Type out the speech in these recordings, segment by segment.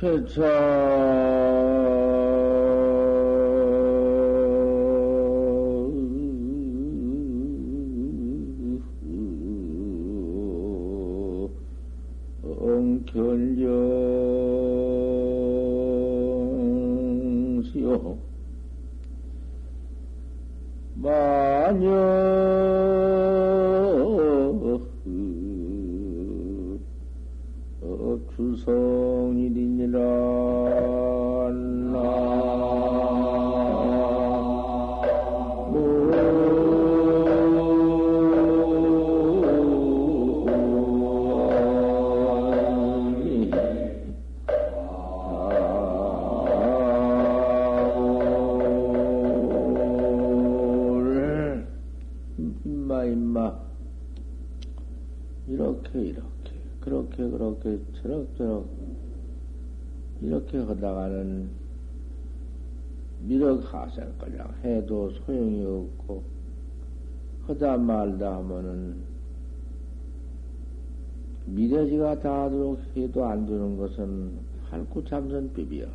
견령시오 마녀 주성일이니라. 이렇게 그렇게 저럭저럭 이렇게 하다가는 미륵하살 거냥 해도 소용이 없고 하다 말다 하면은 미래지가 다하도록 해도 안 되는 것은 할구참선법이여.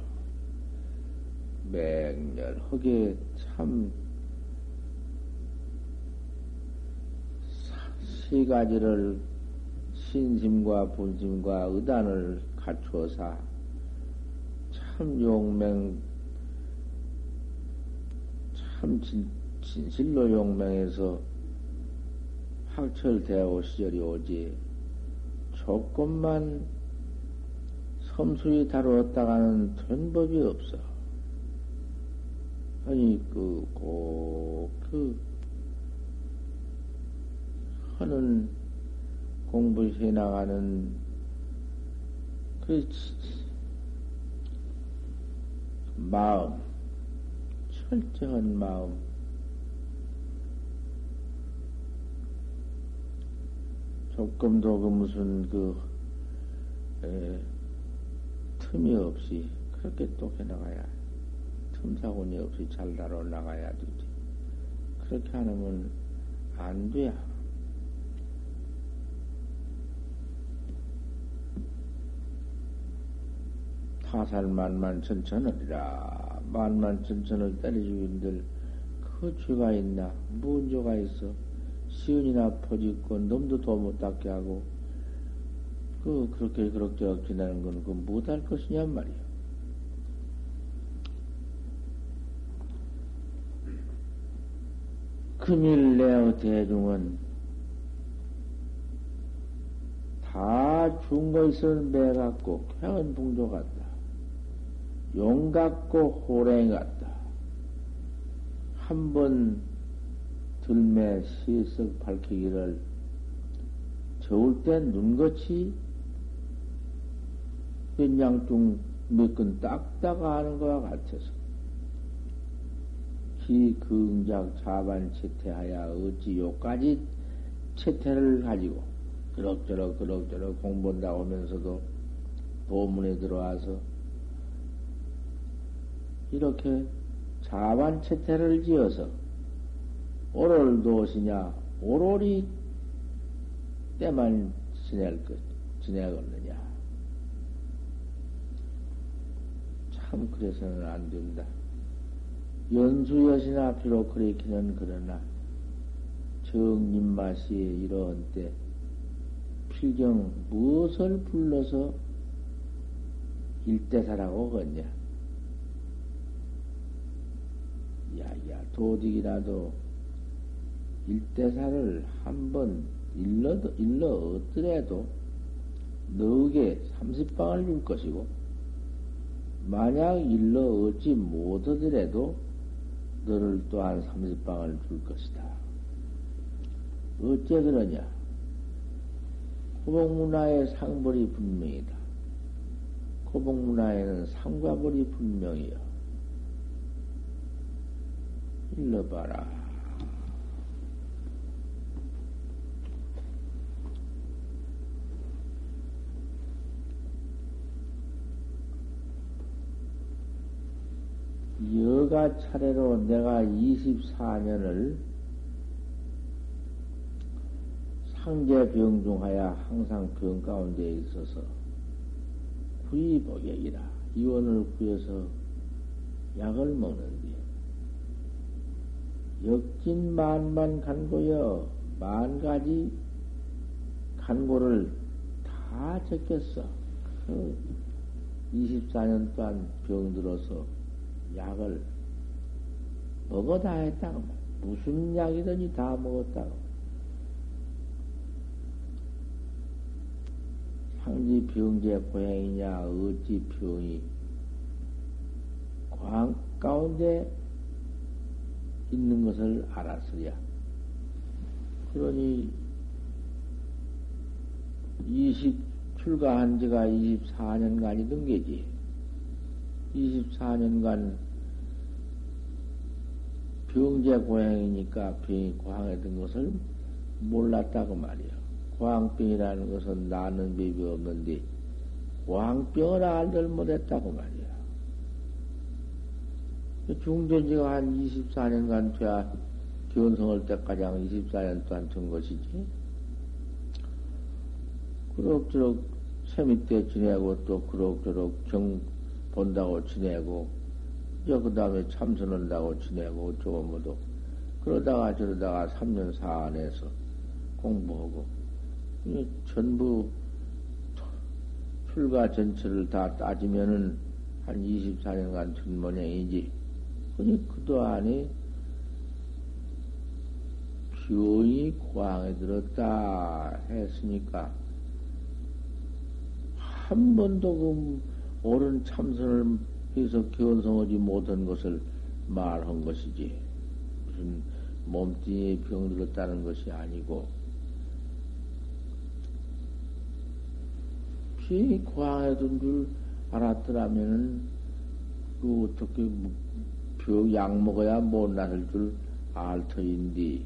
맹렬하게 참 세 가지를 신심과 본심과 의단을 갖추어서 참 용맹, 참 진실로 용맹해서 학철대오 시절이 오지, 조금만 섬수히 다루었다가는 된 법이 없어. 아니, 하는 공부시에 나가는 그 마음, 철저한 마음, 조금도 그 무슨 틈이 없이 그렇게 또 해나가야, 틈사고니 없이 잘 다뤄 나가야 되지. 그렇게 안 하면 안 돼야. 화살 만만천천을이라. 만만천천을 때려주인들 그 죄가 있나? 문조가 있어. 시은이나 퍼짓고 놈도 더 못 닦게 하고 그렇게 지내는 건 그 못할 것이냐 말이야. 금일 내어 대중은 다 준 것은 매 같고 쾌한 풍조 같다. 용 같고 호랭이 같다. 한번 들매 시석 밝히기를 저울 때 눈같이 양중 몇 근 닦다가 하는 것과 같아서 기긍작 자반 채태하야 어찌 요까지 채태를 가지고 그럭저럭 공본다 오면서도 도문에 들어와서 이렇게 자반채태를 지어서 오롤도 오시냐 오롤이 때만 지내겠느냐. 참 그래서는 안 된다. 연수여시나 비록 그렇기는 그러나 정님맛이 이런 때 필경 무엇을 불러서 일대사라고 하겠냐. 야야 도둑이라도 일대사를 한번 일러 얻더라도 너에게 30방을 줄 것이고 만약 일러 얻지 못하더라도 너를 또한 30방을 줄 것이다. 어째 그러냐? 고봉문화의 상벌이 분명이다. 고봉문화에는 상과벌이 분명이여. 일러봐라. 여가 차례로 내가 24년을 상제병중하여 항상 병 가운데 있어서 부의복약이라 이원을 구해서 약을 먹는데 역진 만만 간고여 만가지 간고를 다 적겠어. 24년간 병들어서 약을 먹어 다 했다고. 무슨 약이든지 다 먹었다고. 상지 병제 고향이냐 어찌 병이 광 가운데 있는 것을 알았으랴. 그러니 20 출가한 지가 24년간이 된 게지. 24년간 병제 고향이니까 병이 고향에 든 것을 몰랐다고 말이야. 고항병이라는 것은 나는 비비 없는데 고항병을 알들 못했다고 말이야. 중전지가 한 24년간 돼야 견성할 때까지 한 24년 동안 된 것이지. 그럭저럭 세미때 지내고 또 그럭저럭 경 본다고 지내고 이제 그 다음에 참선한다고 지내고 어쩌고 뭐도 그러다가 저러다가 3년 4안에서 공부하고 전부 출가 전체를 다 따지면은 한 24년간 된 모양이지. 그니 그도 안에 병이 고항에 들었다 했으니까 한 번도 그 옳은 참선을 해서 견성하지 못한 것을 말한 것이지. 무슨 몸뚱이에 병 들었다는 것이 아니고 병이 고항에 든 줄 알았더라면은 그 어떻게 병 약 먹어야 못 나설 줄 알 터인데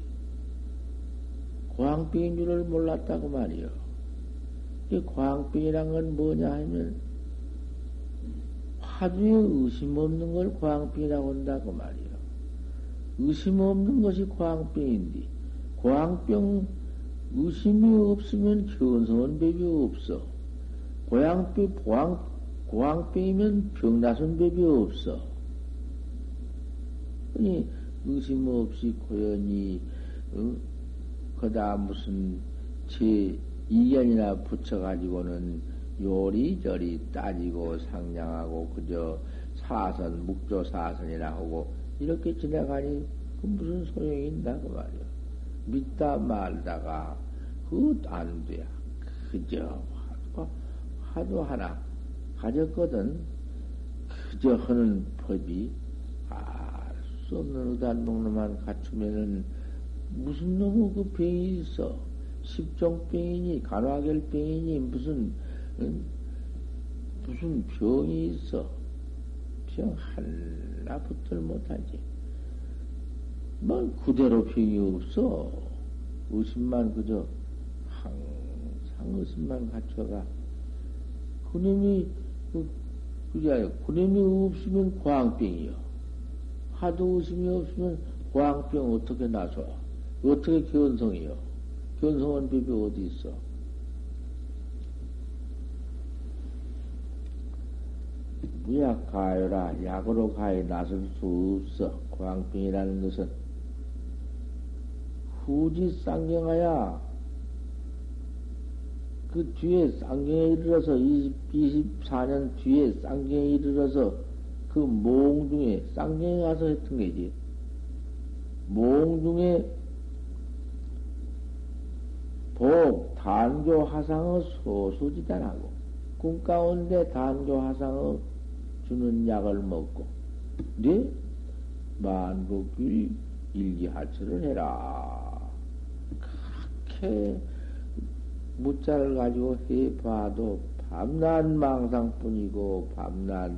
고항병인 줄을 몰랐다고 말이요. 이 고항병이란 건 뭐냐 하면 화두에 의심 없는 걸 고항병이라고 한다고 말이요. 의심 없는 것이 고항병인데 고항병 의심이 없으면 견성은 법이 없어. 고항병이면 병나선 법이 없어. 그니 의심 없이 고연히 그다 무슨 제 이견이나 붙여가지고는 요리저리 따지고 상냥하고 그저 사선 묵조 사선이라 하고 이렇게 지나가니 그 무슨 소용이 있나 그 말이야. 믿다 말다가 그것도 안 돼야. 그저 화두 하나 가졌거든. 그저 하는 법이 수 없는 의단동 놈만 갖추면은 무슨 놈의 그 병이 있어. 십종병이니 간화결병이니 무슨 병이 있어. 병 하나 붙들 못하지. 뭐 그대로 병이 없어. 의심만 그저 항상 의심만 갖춰가. 그놈이 그자요. 그놈이 없으면 고항병이요. 하도 의심이 없으면 고항병 어떻게 나서 어떻게 견성이요? 견성은 비비 어디 있어? 무약 가요라 약으로 가해 나설 수 없어. 고항병이라는 것은 후지 쌍경하야 그 뒤에 쌍경에 이르러서 24년 뒤에 쌍경에 이르러서 그 몽중에 쌍경에 가서 했던 게지. 몽중에 복 단교 화상의 소수지단하고 꿈 가운데 단교 화상의 주는 약을 먹고 네 만국의 일기하철을 해라. 그렇게 무자를 가지고 해봐도 밤낮 망상뿐이고 밤낮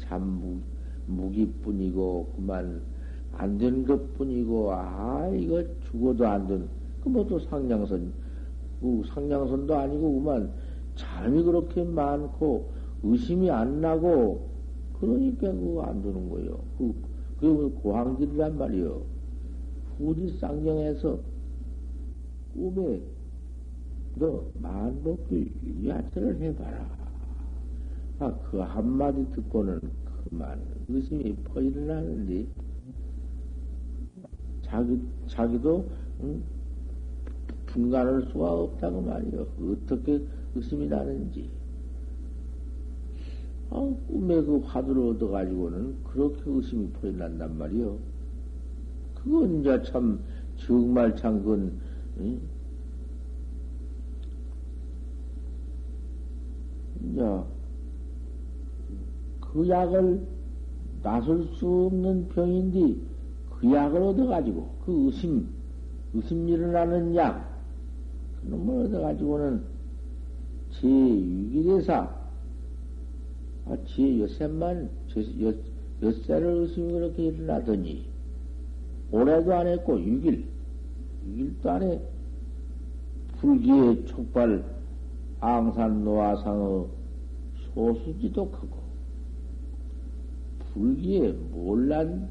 참 무기뿐이고 그만 안 된 것뿐이고 이거 죽어도 안 된 그 뭐 또 상냥선도 아니고 그만 잠이 그렇게 많고 의심이 안 나고 그러니까 그거 안 되는 거예요. 그게 고항질이란 말이요. 후지 쌍경에서 꿈에 너 만복의 야채를 해봐라. 그 한마디 듣고는 그만 의심이 퍼일어나는데, 자기도 분간할 수가 없다고 말이요. 어떻게 의심이 나는지. 꿈에 그 화두를 얻어가지고는 그렇게 의심이 퍼일어난단 말이요. 그건 이제 참, 정말 참, 그건, 이제, 그 약을 나설 수 없는 병인데, 그 약을 얻어가지고, 그 의심 일어나는 약, 그놈을 얻어가지고는, 제6일에서, 제6세만, 제6세를 의심이 그렇게 일어나더니, 올해도 안 했고, 6일도 안 해. 불기의 촉발, 앙산 노아상의 소수지도 크고, 불기에 몰란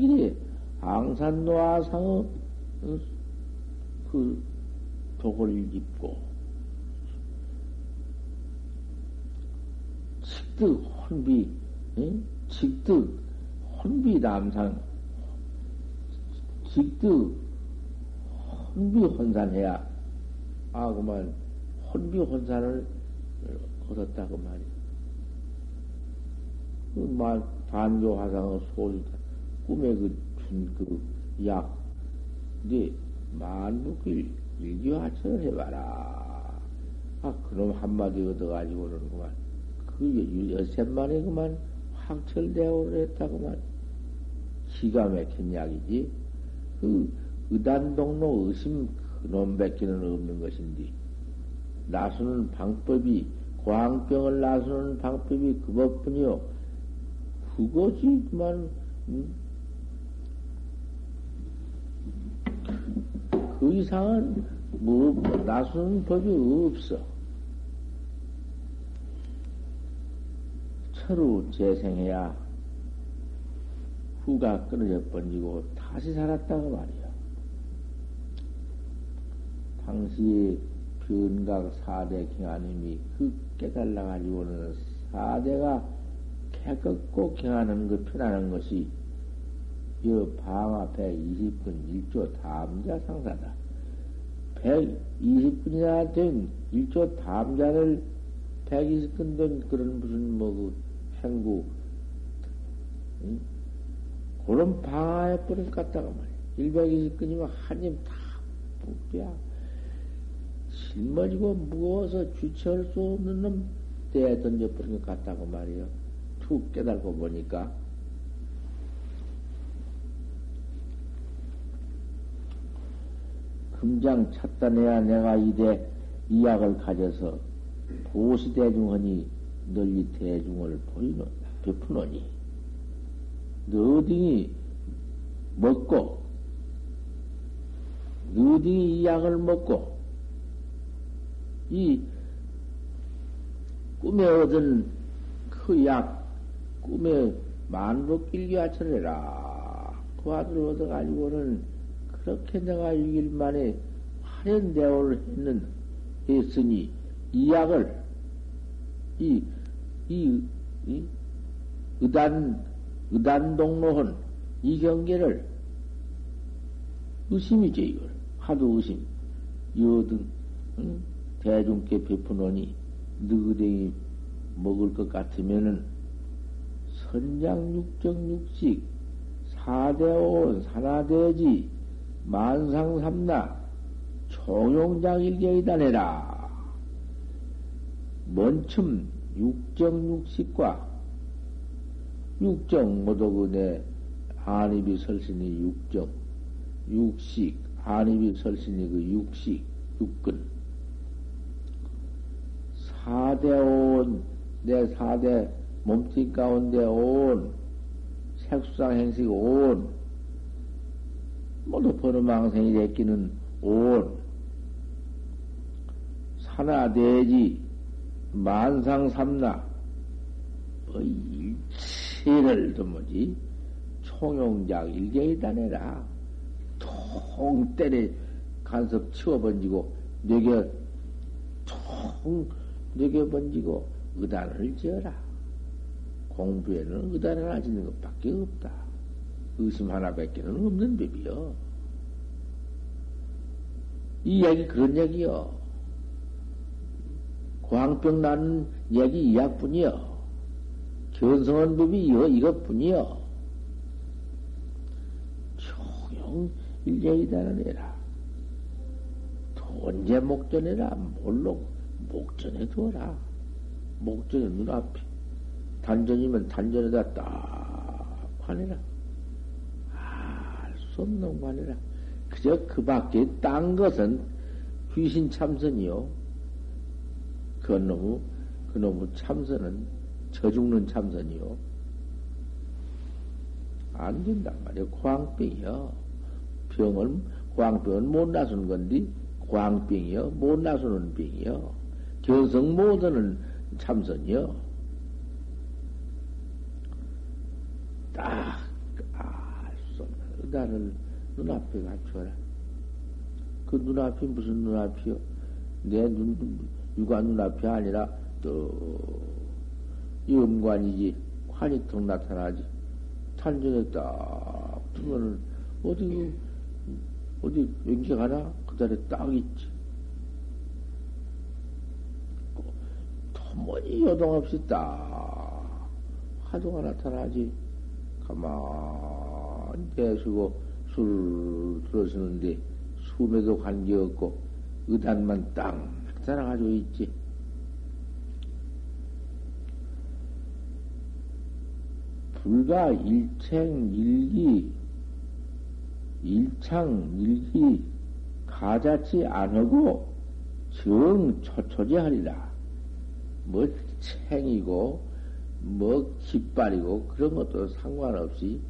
길에 앙산 노아상의 그 독을 입고, 직득 혼비 혼산해야, 그만, 혼비 혼산을 거뒀다고 말이야. 그만, 반조 화상의 소주, 꿈에 준 그 약, 네, 만복일 일교하천을 해봐라. 그놈 한마디 얻어가지고 그러는구만. 그 여섯만에 그만 확철대오를 했다고만. 기가 막힌 약이지. 그, 의단동로 의심 그놈 밖에는 없는 것인데, 나서는 방법이, 고항병을 나서는 방법이 그 법뿐이요. 그거지, 그만, 그 이상은, 나서는 법이 없어. 철우 재생해야, 후가 끊어져 번지고 다시 살았다고 말이야. 당시 변각 4대 경하님이 그 깨달아가지고는 4대가 깨끗고 경하는 그 편하는 것이 여 방 앞에 20근 1조 담자 상사다. 120근이나 된 1조 담자를 120근 된 그런 무슨 뭐 그 행구 그런 방아에 뿌릴 것 같다가 말이야. 120근이면 한 입 다 뿌려. 짊어지고 무거워서 주체할 수 없는 놈 때에 던져 뿌린 것 같다고 말이야. 툭 깨달고 보니까. 금장 찾다내야 내가 이대 이 약을 가져서 보시대중하니 널리 대중을 베푸노니. 너등이 먹고, 너등이 이 약을 먹고, 이 꿈에 얻은 그 약, 꿈에 만복일기화천을 해라. 그 화두를 얻어가지고는 그렇게 내가 6일 만에 화련대오를 했으니, 이 약을, 의단동로헌, 이 경계를, 의심이지, 이걸. 하도 의심. 여든, 대중께 베푸노니, 너희들이 먹을 것 같으면은, 선장육정육식, 사대오온, 산하대지, 만상삼나, 총용장일계이다내라. 먼첨 육정육식과, 육정, 모두 그네 안입이 설신이 육정, 육식, 안입이 설신이 그 육식, 육근. 4대 5온, 내 4대 몸짓 가운데 5온, 색수상 행식 5온, 모두 번호망생이 됐기는 5온, 산하대지, 만상삼나, 일체를 도무지 총용장 일경이다내라. 통 때려 간섭 치워번지고, 내게 번지고, 의단을 지어라. 공부에는 의단 하나 짓는 것밖에 없다. 의심 하나밖에는 없는 법이요. 이 이야기 그런 얘기요. 고항병 나는 이야기 이야기뿐이요. 견성한 법이 이것뿐이요. 총용 일제이단을 해라. 돈제 목전해라. 몰록 목전에 두어라. 목전에 눈앞에. 단전이면 단전에다 딱 관해라. 알 수 없는 관해라. 그저 그 밖에 딴 것은 귀신 참선이요. 그놈의 참선은 저 죽는 참선이요. 안 된단 말이요. 고항병이요. 고항병은 못 나서는 건데, 고항병이요. 못 나서는 병이요. 견성 못 하는 참선이요. 딱, 알 수 없는 의단을 눈앞에 갖춰라. 그 눈앞이 무슨 눈앞이요? 내 육안 눈앞이 아니라, 이 음관이지. 관이 턱 나타나지. 탄전에 딱 두면은, 어디 연기 가나? 그달에 딱 있지. 도무지 요동없이 딱 화두가 나타나지. 가만히 깨시고 술 들어서는데, 숨에도 관계없고, 의단만 땅. 살아가지고 있지. 불가 일창일기 가자치 안하고 정초초지하리라. 뭐 챙이고 뭐 깃발이고 그런 것도 상관없이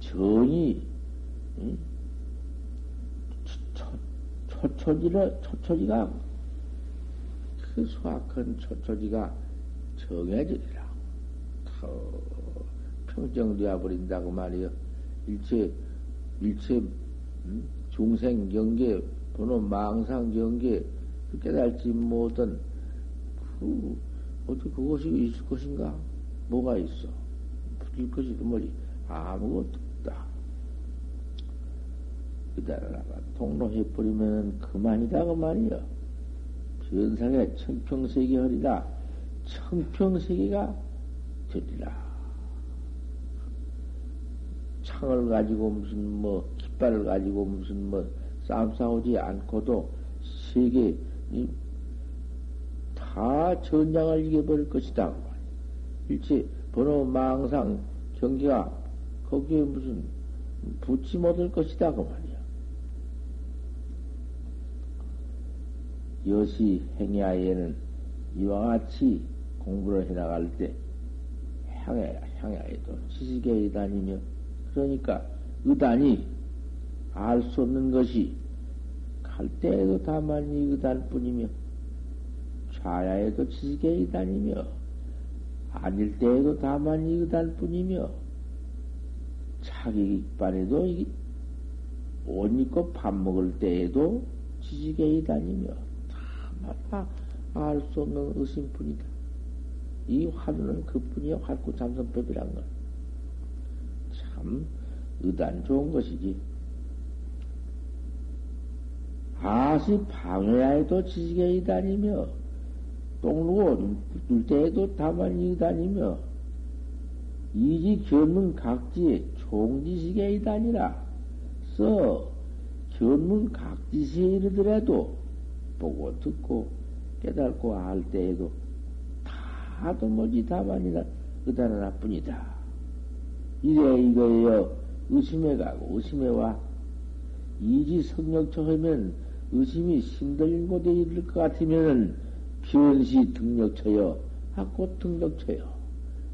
정이 초초지가, 그 수확한 초초지가 정해지리라. 평정되어 버린다고 말이여. 일체, 중생 경계, 번호 망상 경계, 깨달지 못한, 어떻게 그것이 있을 것인가? 뭐가 있어? 붙일 것이 그 뭐지? 아무것도 없다. 그다라가 동로해버리면 그만이다 그 말이여. 변상에 청평세계 허리라. 청평세계가 되리라. 창을 가지고 무슨 뭐 깃발을 가지고 무슨 뭐 싸움 싸우지 않고도 세계 다 전장을 이겨버릴 것이다. 일체 번호 망상 경계가 거기에 무슨 붙지 못할 것이다 그 말이야. 여시 행야에는 이와 같이 공부를 해나갈 때 행야에도 지식에 의단이며, 그러니까 의단이 알 수 없는 것이 갈대에도 다만 이 의단뿐이며, 좌야에도 지식에 의단이며, 아닐 때에도 다만 이 의단뿐이며, 자기 깃발에도 옷 입고 밥 먹을 때에도 지식에 의단이며, 다 알 수 없는 의심뿐이다. 이 화두는 그뿐이야. 활구 참선법이란 건 참 의단 좋은 것이지. 아시 방해야에도 지식에 의단이며, 똥누고 눌 때에도 다만 의단이며, 이지 견문 각지에 종지식에 의단이라. 써 견문 각지시에 이르더라도 보고 듣고 깨달고 알 때에도 다도 뭐지 다만이다. 의단 하나뿐이다. 이래 이거예요. 의심해 가고 의심해 와. 이지 성력처하면 의심이 심들인 곳에 이를 것 같으면 변시 등력처여. 학고 등력처여.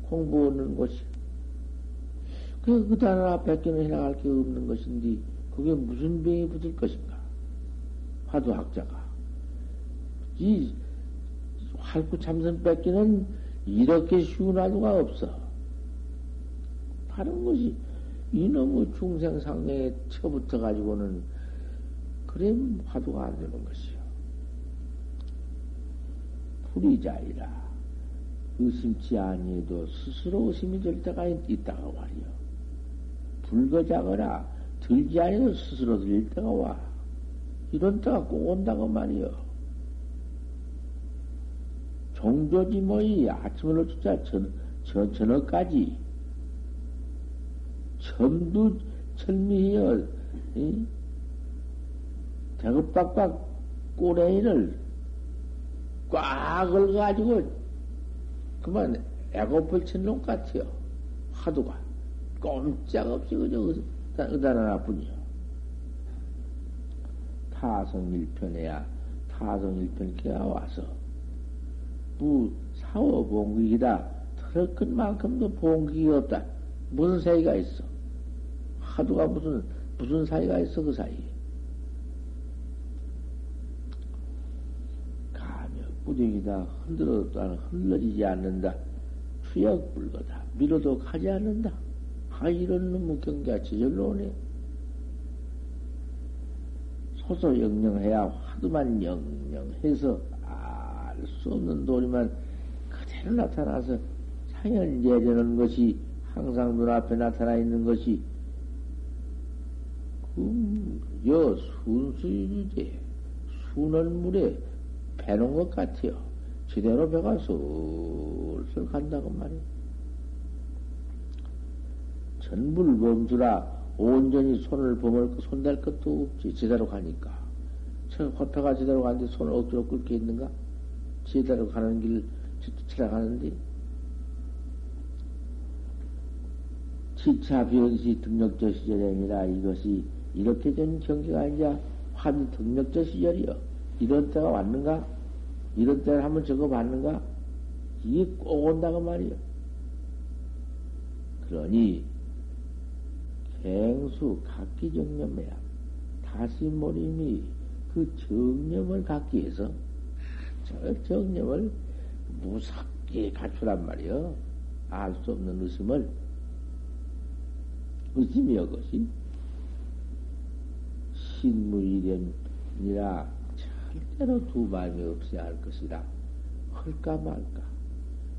공부하는 곳이. 그 의단 하나 밖에는 해나갈 게 없는 것인데 그게 무슨 병에 붙을 것인가. 화두학자가. 이 활구 참선 뺏기는 이렇게 쉬운 화두가 없어. 다른 것이 이놈의 중생 상례에 처붙어 가지고는 그래 화두가 안 되는 것이요. 불의자이라. 의심치 아니해도 스스로 의심이 될 때가 있다가 와요. 불거자거나 들지 아니해도 스스로 들릴 때가 와. 이런 때가 꼭 온다고 말이요. 종조지 뭐이 아침으로 주자 전천어까지 점두 천미여 대급박박 꼬레이를 꽉 걸어가지고 그만 애고플 친놈 같아요. 화두가 꼼짝없이 그저 의단하나뿐이요. 타성일편에야 타성일편께야 와서 무사오봉기이다. 털끝만큼도 봉기이 없다. 무슨 사이가 있어? 화두가 무슨 사이가 있어? 그 사이에 뿌정이다. 흔들어도 또한 흘러지지 않는다. 추역불거다. 밀어도 가지 않는다. 아, 이런 놈의 경계가 저절로 오네. 소소 영영해야 화두만 영영해서 알 수 없는 도리만 그대로 나타나서 상현재되는 것이 항상 눈앞에 나타나 있는 것이 여 순수유리제 순은 물에 배놓은 것 같아요. 제대로 배가 슬슬 간다고 말이에요. 전불범수라 온전히 손을 범을 손댈 것도 없지. 제대로 가니까. 저 화폐가 제대로 가는데 손을 억지로 끌 게 있는가? 제대로 가는 길 지나가는데 지차 비현시 등력조 시절입니다. 이것이 이렇게 된 경계가 아니라 화두 등력조 시절이요. 이런 때가 왔는가? 이런 때를 한번 적어봤는가? 이게 꼭 온다고 말이요. 그러니 갱수 각기 정념해야 다시 모림이 그 정념을 갖기 위해서 저 정념을 무섭게 갖추란 말이요. 알 수 없는 의심을 의심이여 것이 신무이련이라 절대로 두 마음이 없어야 할 것이다. 할까 말까,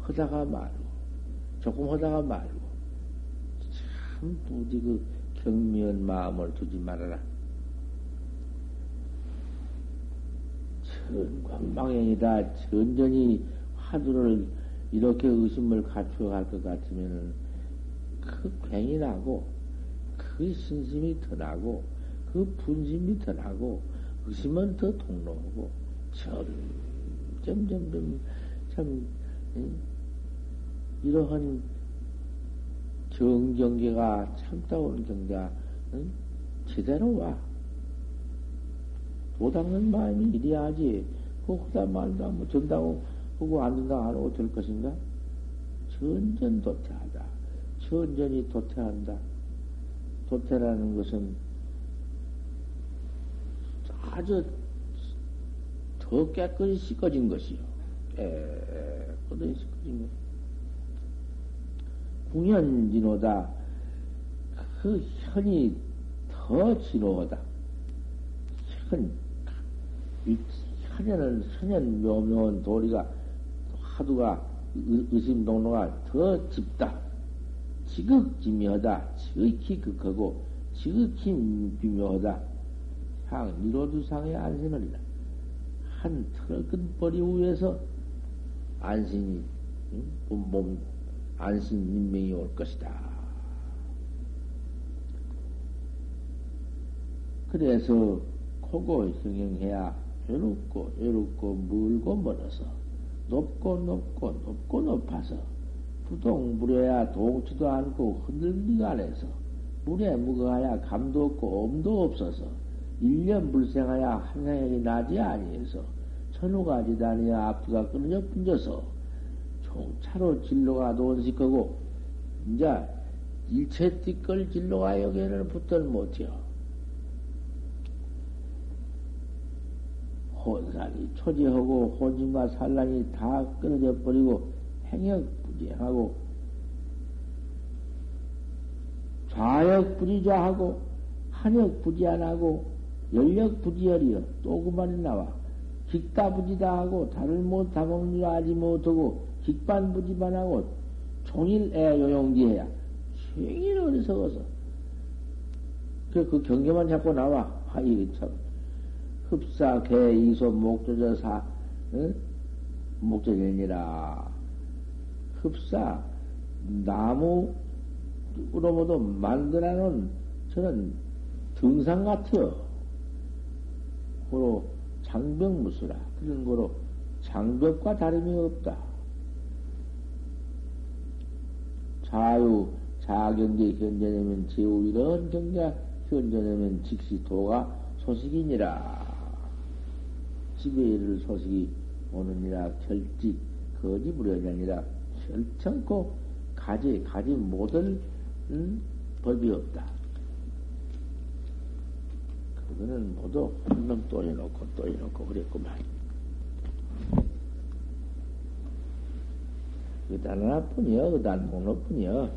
하다가 말고, 조금 하다가 말고, 참 부디 그 경미한 마음을 두지 말아라. 전광망행이다. 전전히 화두를 이렇게 의심을 갖추어 갈 것 같으면은 그 괭이 나고, 그 신심이 더 나고, 그 분심이 더 나고. 의심은 더 통로하고, 점점, 참, 이러한 정경계가 참다 오는 경계가, 제대로 와. 도닦는 마음이 이래야지, 그거다 말다, 뭐, 된다고 하고, 안 된다고 안 하고 될 것인가? 전전 도태하다. 전전히 도태한다. 도태라는 것은, 아주 더 깨끗이 씻어진 것이요. 깨끗이 씻어진 것. 궁현진호다. 그 현이 더 진호하다. 현에는 현현 묘묘한 도리가 화두가 의심동로가 더 짙다. 지극지묘하다. 지극히 극하고 지극히 미묘하다. 향, 이로두상의 안신을 한 털끈 버리 위에서 안신이, 몸, 안신 인명이 올 것이다. 그래서 코고 형용해야 외롭고 멀고 멀어서 높고 높아서 부동무려야 동치도 않고 흔들리가 안 해서 물에 묵어야 감도 없고 엄도 없어서 일년 불생하여 한생이 나지 아니해서 천우가 지다니 앞두가 끊어져 분져서 종차로 진로가 논식하고 이제 일체 띠끌 진로가 여기에는 붙들 못해요. 혼산이 초지하고 혼진과 산란이 다 끊어져 버리고 행역부지행하고 좌역부지좌하고 한역부지안하고 열력부지열이여 또 그만이 나와 직다부지다하고 다를 못하고는 아지 못하고 직반부지반하고 종일 애요용지해야 생일 어리석어서 그 경계만 자꾸 나와. 아이 참 흡사 개 이소 목조저사 응? 목조전이라 흡사 나무로부터 만들어놓은 저런 등산 같아요. 고로 장벽무수라 그런 거로 장벽과 다름이 없다. 자유 자경계 현전이면 재우 이런 경계 현전이면 즉시 도가 소식이니라. 집에 이를 소식이 오느니라 결직 거지 무려냐니라 결정코 가지 못할 법이 없다. 그거는 모두 한 놈 또 해놓고 그랬구만. 의단 하나뿐이여, 의단 공로뿐이여.